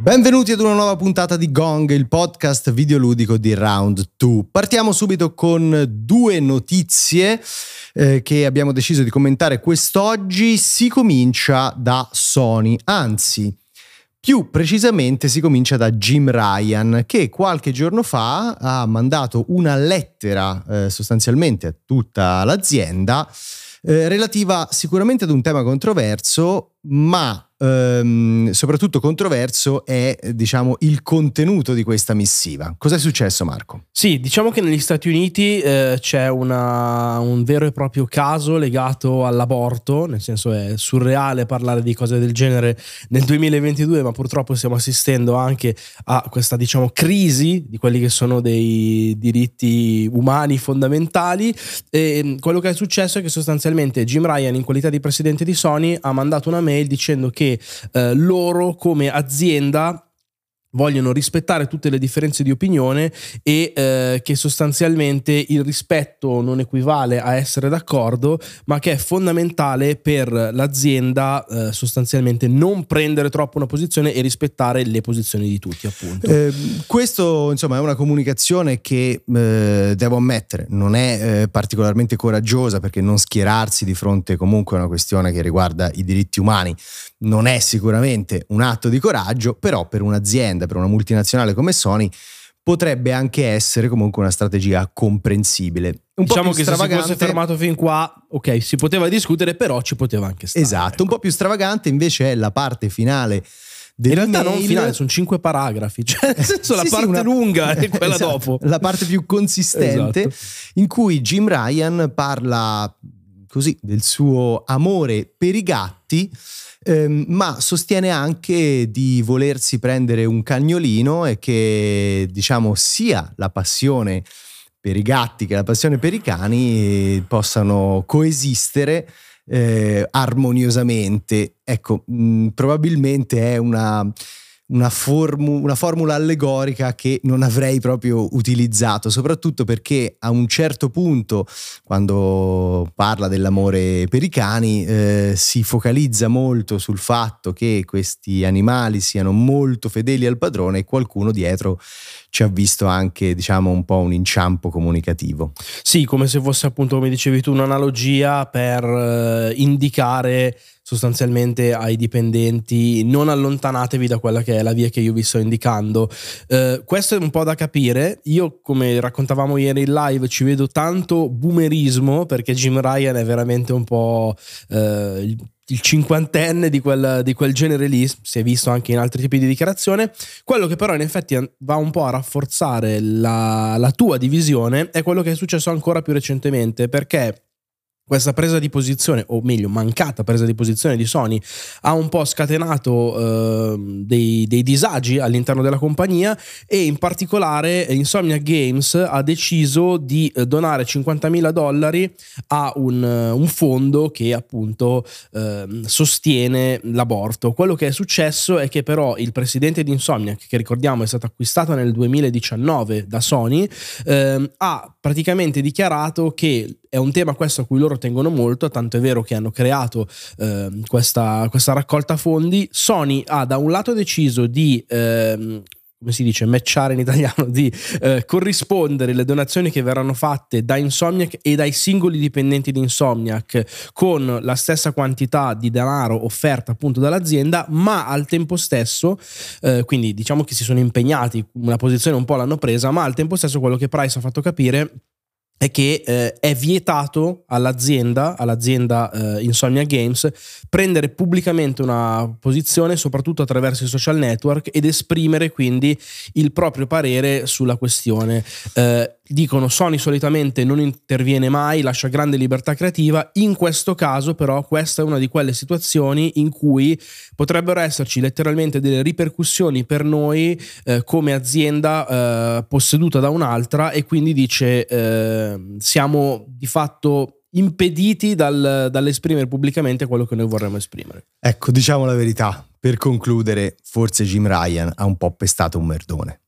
Benvenuti ad una nuova puntata di Gong, il podcast videoludico di Round 2. Partiamo subito con due notizie che abbiamo deciso di commentare quest'oggi. Si comincia da Sony, anzi più precisamente si comincia da Jim Ryan, che qualche giorno fa ha mandato una lettera sostanzialmente a tutta l'azienda relativa sicuramente ad un tema controverso, ma soprattutto controverso è, diciamo, il contenuto di questa missiva. Cos'è successo, Marco? Sì, diciamo che negli Stati Uniti c'è un vero e proprio caso legato all'aborto, nel senso è surreale parlare di cose del genere nel 2022, ma purtroppo stiamo assistendo anche a questa, diciamo, crisi di quelli che sono dei diritti umani fondamentali. E quello che è successo è che sostanzialmente Jim Ryan, in qualità di presidente di Sony, ha mandato una mail dicendo che loro come azienda vogliono rispettare tutte le differenze di opinione e che sostanzialmente il rispetto non equivale a essere d'accordo, ma che è fondamentale per l'azienda sostanzialmente non prendere troppo una posizione e rispettare le posizioni di tutti, appunto. Questo, insomma, è una comunicazione che devo ammettere non è particolarmente coraggiosa, perché non schierarsi di fronte comunque a una questione che riguarda i diritti umani non è sicuramente un atto di coraggio, però per un'azienda, per una multinazionale come Sony, potrebbe anche essere comunque una strategia comprensibile. Un diciamo po' più che stravagante, se si fosse fermato fin qua, ok, si poteva discutere, però ci poteva anche stare. Esatto, ecco. Un po' più stravagante invece è la parte finale. In realtà non finale, sono 5 paragrafi, cioè nel senso la parte lunga e quella esatto, dopo. La parte più consistente esatto. In cui Jim Ryan parla così del suo amore per i gatti, ma sostiene anche di volersi prendere un cagnolino e che, diciamo, sia la passione per i gatti che la passione per i cani possano coesistere armoniosamente. Ecco, probabilmente è una formula allegorica che non avrei proprio utilizzato, soprattutto perché a un certo punto, quando parla dell'amore per i cani, si focalizza molto sul fatto che questi animali siano molto fedeli al padrone, e qualcuno dietro ci ha visto anche, diciamo, un po' un inciampo comunicativo. Sì, come se fosse, appunto, come dicevi tu, un'analogia per indicare sostanzialmente ai dipendenti: non allontanatevi da quella che è la via che io vi sto indicando. Questo è un po' da capire. Io, come raccontavamo ieri in live, ci vedo tanto boomerismo, perché Jim Ryan è veramente un po' il cinquantenne di quel genere lì. Si è visto anche in altri tipi di dichiarazione. Quello che però in effetti va un po' a rafforzare la tua divisione è quello che è successo ancora più recentemente, perché questa presa di posizione, o meglio mancata presa di posizione di Sony, ha un po' scatenato dei disagi all'interno della compagnia, e in particolare Insomniac Games ha deciso di donare $50.000 a un fondo che, appunto, sostiene l'aborto. Quello che è successo è che però il presidente di Insomniac, che ricordiamo è stato acquistato nel 2019 da Sony, ha praticamente dichiarato che è un tema, questo, a cui loro tengono molto, tanto è vero che hanno creato questa raccolta fondi. Sony ha da un lato deciso di come si dice, matchare in italiano, di corrispondere le donazioni che verranno fatte da Insomniac e dai singoli dipendenti di Insomniac con la stessa quantità di denaro offerta, appunto, dall'azienda, ma al tempo stesso, quindi diciamo che si sono impegnati, una posizione un po' l'hanno presa, ma al tempo stesso quello che Price ha fatto capire è che è vietato all'azienda Insomniac Games prendere pubblicamente una posizione, soprattutto attraverso i social network, ed esprimere quindi il proprio parere sulla questione. Dicono Sony solitamente non interviene mai, lascia grande libertà creativa. In questo caso però questa è una di quelle situazioni in cui potrebbero esserci letteralmente delle ripercussioni per noi come azienda posseduta da un'altra, e quindi dice siamo di fatto impediti dall'esprimere pubblicamente quello che noi vorremmo esprimere. Ecco, diciamo la verità. Per concludere, forse Jim Ryan ha un po' pestato un merdone.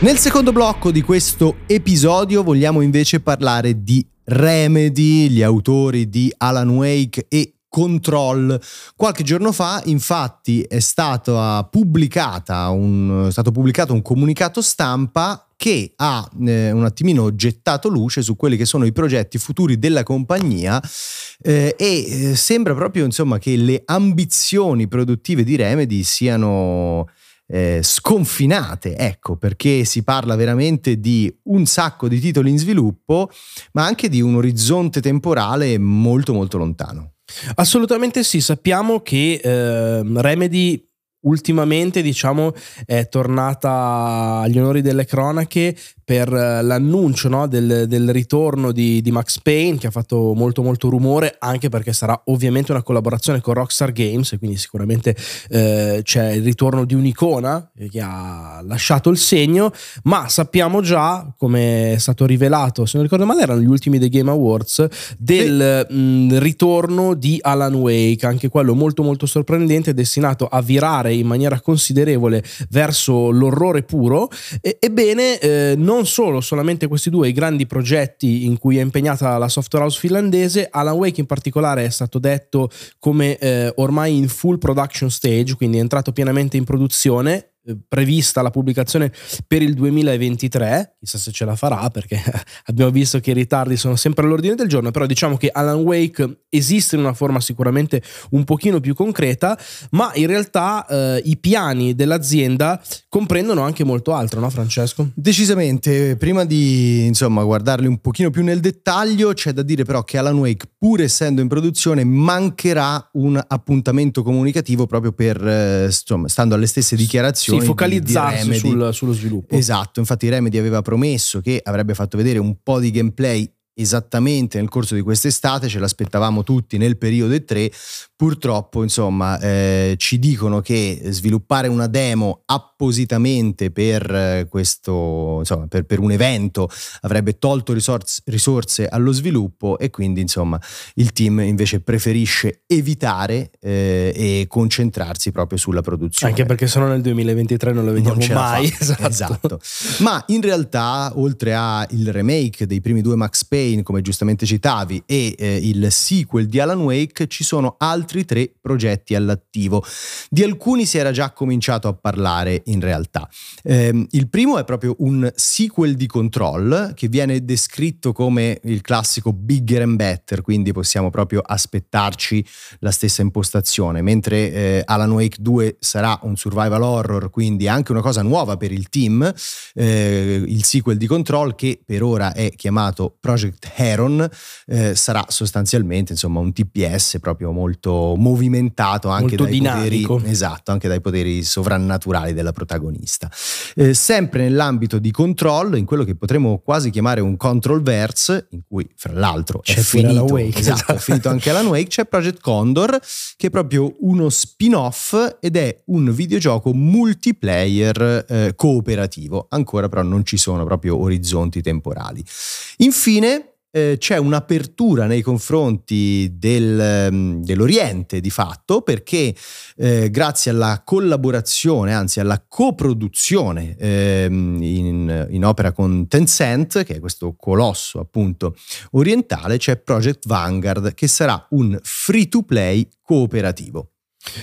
Nel secondo blocco di questo episodio vogliamo invece parlare di Remedy, gli autori di Alan Wake e Control. Qualche giorno fa, infatti, è stato pubblicato un comunicato stampa che ha un attimino gettato luce su quelli che sono i progetti futuri della compagnia, e sembra proprio, insomma, che le ambizioni produttive di Remedy siano sconfinate, ecco, perché si parla veramente di un sacco di titoli in sviluppo, ma anche di un orizzonte temporale molto molto lontano. Assolutamente sì, sappiamo che Remedy ultimamente, diciamo, è tornata agli onori delle cronache per l'annuncio, no, del ritorno di Max Payne, che ha fatto molto molto rumore, anche perché sarà ovviamente una collaborazione con Rockstar Games, e quindi sicuramente c'è il ritorno di un'icona che ha lasciato il segno. Ma sappiamo già, come è stato rivelato, se non ricordo male erano gli ultimi The Game Awards, del ritorno di Alan Wake, anche quello molto molto sorprendente, destinato a virare in maniera considerevole verso l'orrore puro. Ebbene, non sono solamente questi due i grandi progetti in cui è impegnata la software house finlandese. Alan Wake in particolare è stato detto come ormai in full production stage, quindi è entrato pienamente in produzione, prevista la pubblicazione per il 2023, chissà se ce la farà, perché abbiamo visto che i ritardi sono sempre all'ordine del giorno. Però diciamo che Alan Wake esiste in una forma sicuramente un pochino più concreta, ma in realtà i piani dell'azienda comprendono anche molto altro, no Francesco? Decisamente. Prima di, insomma, guardarli un pochino più nel dettaglio, c'è da dire però che Alan Wake, pur essendo in produzione, mancherà un appuntamento comunicativo, proprio per, insomma, stando alle stesse dichiarazioni, focalizzarsi sullo sviluppo. Esatto, infatti Remedy aveva promesso che avrebbe fatto vedere un po' di gameplay esattamente nel corso di quest'estate, ce l'aspettavamo tutti nel periodo E3. Purtroppo, insomma, ci dicono che sviluppare una demo appositamente per questo, insomma, per un evento, avrebbe tolto risorse allo sviluppo, e quindi, insomma, il team invece preferisce evitare e concentrarsi proprio sulla produzione. Anche perché sennò nel 2023 non lo vediamo mai. Esatto. Ma in realtà, oltre a il remake dei primi due Max Payne, come giustamente citavi, e il sequel di Alan Wake, ci sono altri 3 progetti all'attivo. Di alcuni si era già cominciato a parlare, in realtà. Il primo è proprio un sequel di Control, che viene descritto come il classico bigger and better, quindi possiamo proprio aspettarci la stessa impostazione, mentre Alan Wake 2 sarà un survival horror, quindi anche una cosa nuova per il team. Il sequel di Control, che per ora è chiamato Project Heron, sarà sostanzialmente, insomma, un TPS proprio molto movimentato, anche molto dinamico. Esatto, anche dai poteri sovrannaturali della protagonista. Sempre nell'ambito di Control, in quello che potremmo quasi chiamare un Controlverse, in cui fra l'altro è finito anche Alan Wake, c'è Project Condor, che è proprio uno spin-off ed è un videogioco multiplayer cooperativo. Ancora però non ci sono proprio orizzonti temporali. Infine c'è un'apertura nei confronti dell'Oriente, di fatto, perché grazie alla collaborazione, anzi alla coproduzione in opera con Tencent, che è questo colosso appunto orientale, c'è Project Vanguard, che sarà un free to play cooperativo.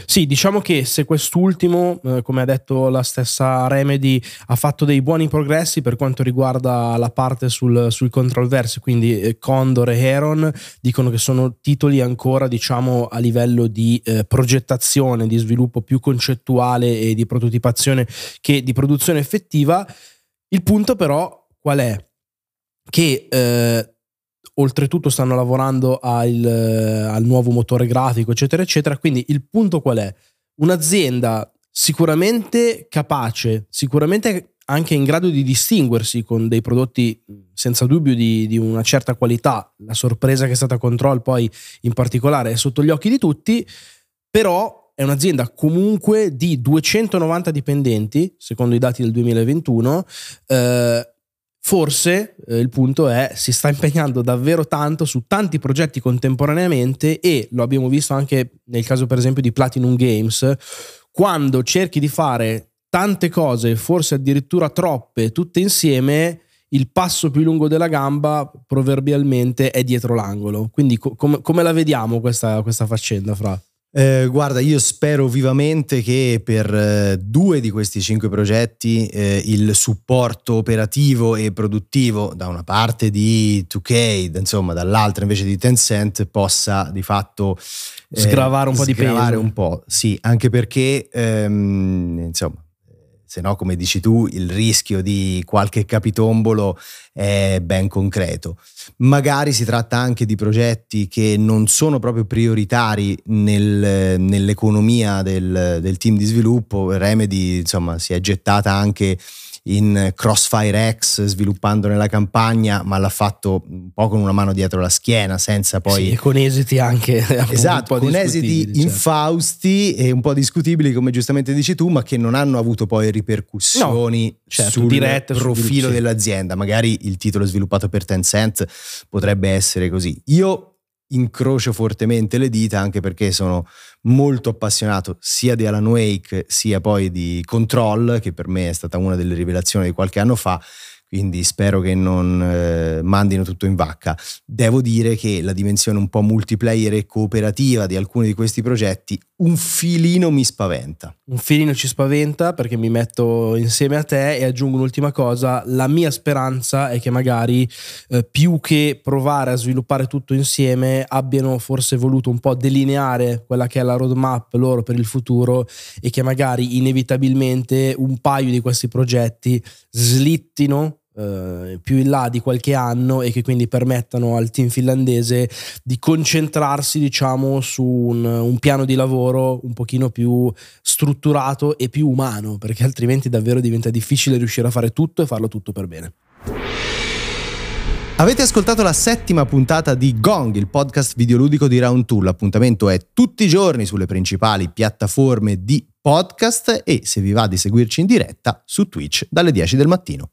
Sì, diciamo che se quest'ultimo, come ha detto la stessa Remedy, ha fatto dei buoni progressi per quanto riguarda la parte sul Controlverse, quindi Condor e Heron, dicono che sono titoli ancora, diciamo, a livello di progettazione, di sviluppo più concettuale e di prototipazione che di produzione effettiva. Il punto però qual è? Che oltretutto stanno lavorando al nuovo motore grafico, eccetera eccetera. Quindi il punto qual è? Un'azienda sicuramente capace, sicuramente anche in grado di distinguersi con dei prodotti senza dubbio di una certa qualità. La sorpresa che è stata Control poi in particolare è sotto gli occhi di tutti, però è un'azienda comunque di 290 dipendenti, secondo i dati del 2021, Forse il punto è, si sta impegnando davvero tanto su tanti progetti contemporaneamente, e lo abbiamo visto anche nel caso per esempio di Platinum Games, quando cerchi di fare tante cose, forse addirittura troppe, tutte insieme, il passo più lungo della gamba proverbialmente è dietro l'angolo. Quindi come la vediamo questa faccenda, Fra? Guarda, io spero vivamente che per 2 di questi 5 progetti il supporto operativo e produttivo da una parte di 2K, insomma dall'altra invece di Tencent, possa di fatto sgravare un po' di peso. Sgravare un po', sì, anche perché insomma, se no, come dici tu, il rischio di qualche capitombolo è ben concreto. Magari si tratta anche di progetti che non sono proprio prioritari nell'economia del team di sviluppo. Remedy, insomma, si è gettata anche in Crossfire X sviluppando nella campagna, ma l'ha fatto un po' con una mano dietro la schiena, senza poi... Sì, con esiti anche... Esatto, con esiti infausti e un po' discutibili, come giustamente dici tu, ma che non hanno avuto poi ripercussioni sul diretto profilo dell'azienda. Magari il titolo sviluppato per Tencent potrebbe essere così. Io incrocio fortemente le dita, anche perché sono molto appassionato sia di Alan Wake sia poi di Control, che per me è stata una delle rivelazioni di qualche anno fa, quindi spero che non mandino tutto in vacca. Devo dire che la dimensione un po' multiplayer e cooperativa di alcuni di questi progetti un filino mi spaventa. Un filino ci spaventa, perché mi metto insieme a te e aggiungo un'ultima cosa. La mia speranza è che magari più che provare a sviluppare tutto insieme abbiano forse voluto un po' delineare quella che è la roadmap loro per il futuro, e che magari inevitabilmente un paio di questi progetti slittino più in là di qualche anno, e che quindi permettano al team finlandese di concentrarsi, diciamo, su un piano di lavoro un pochino più strutturato e più umano, perché altrimenti davvero diventa difficile riuscire a fare tutto e farlo tutto per bene. Avete ascoltato la 7ª puntata di Gong, il podcast videoludico di Round 2. L'appuntamento è tutti i giorni sulle principali piattaforme di podcast, e se vi va di seguirci in diretta su Twitch dalle 10 del mattino.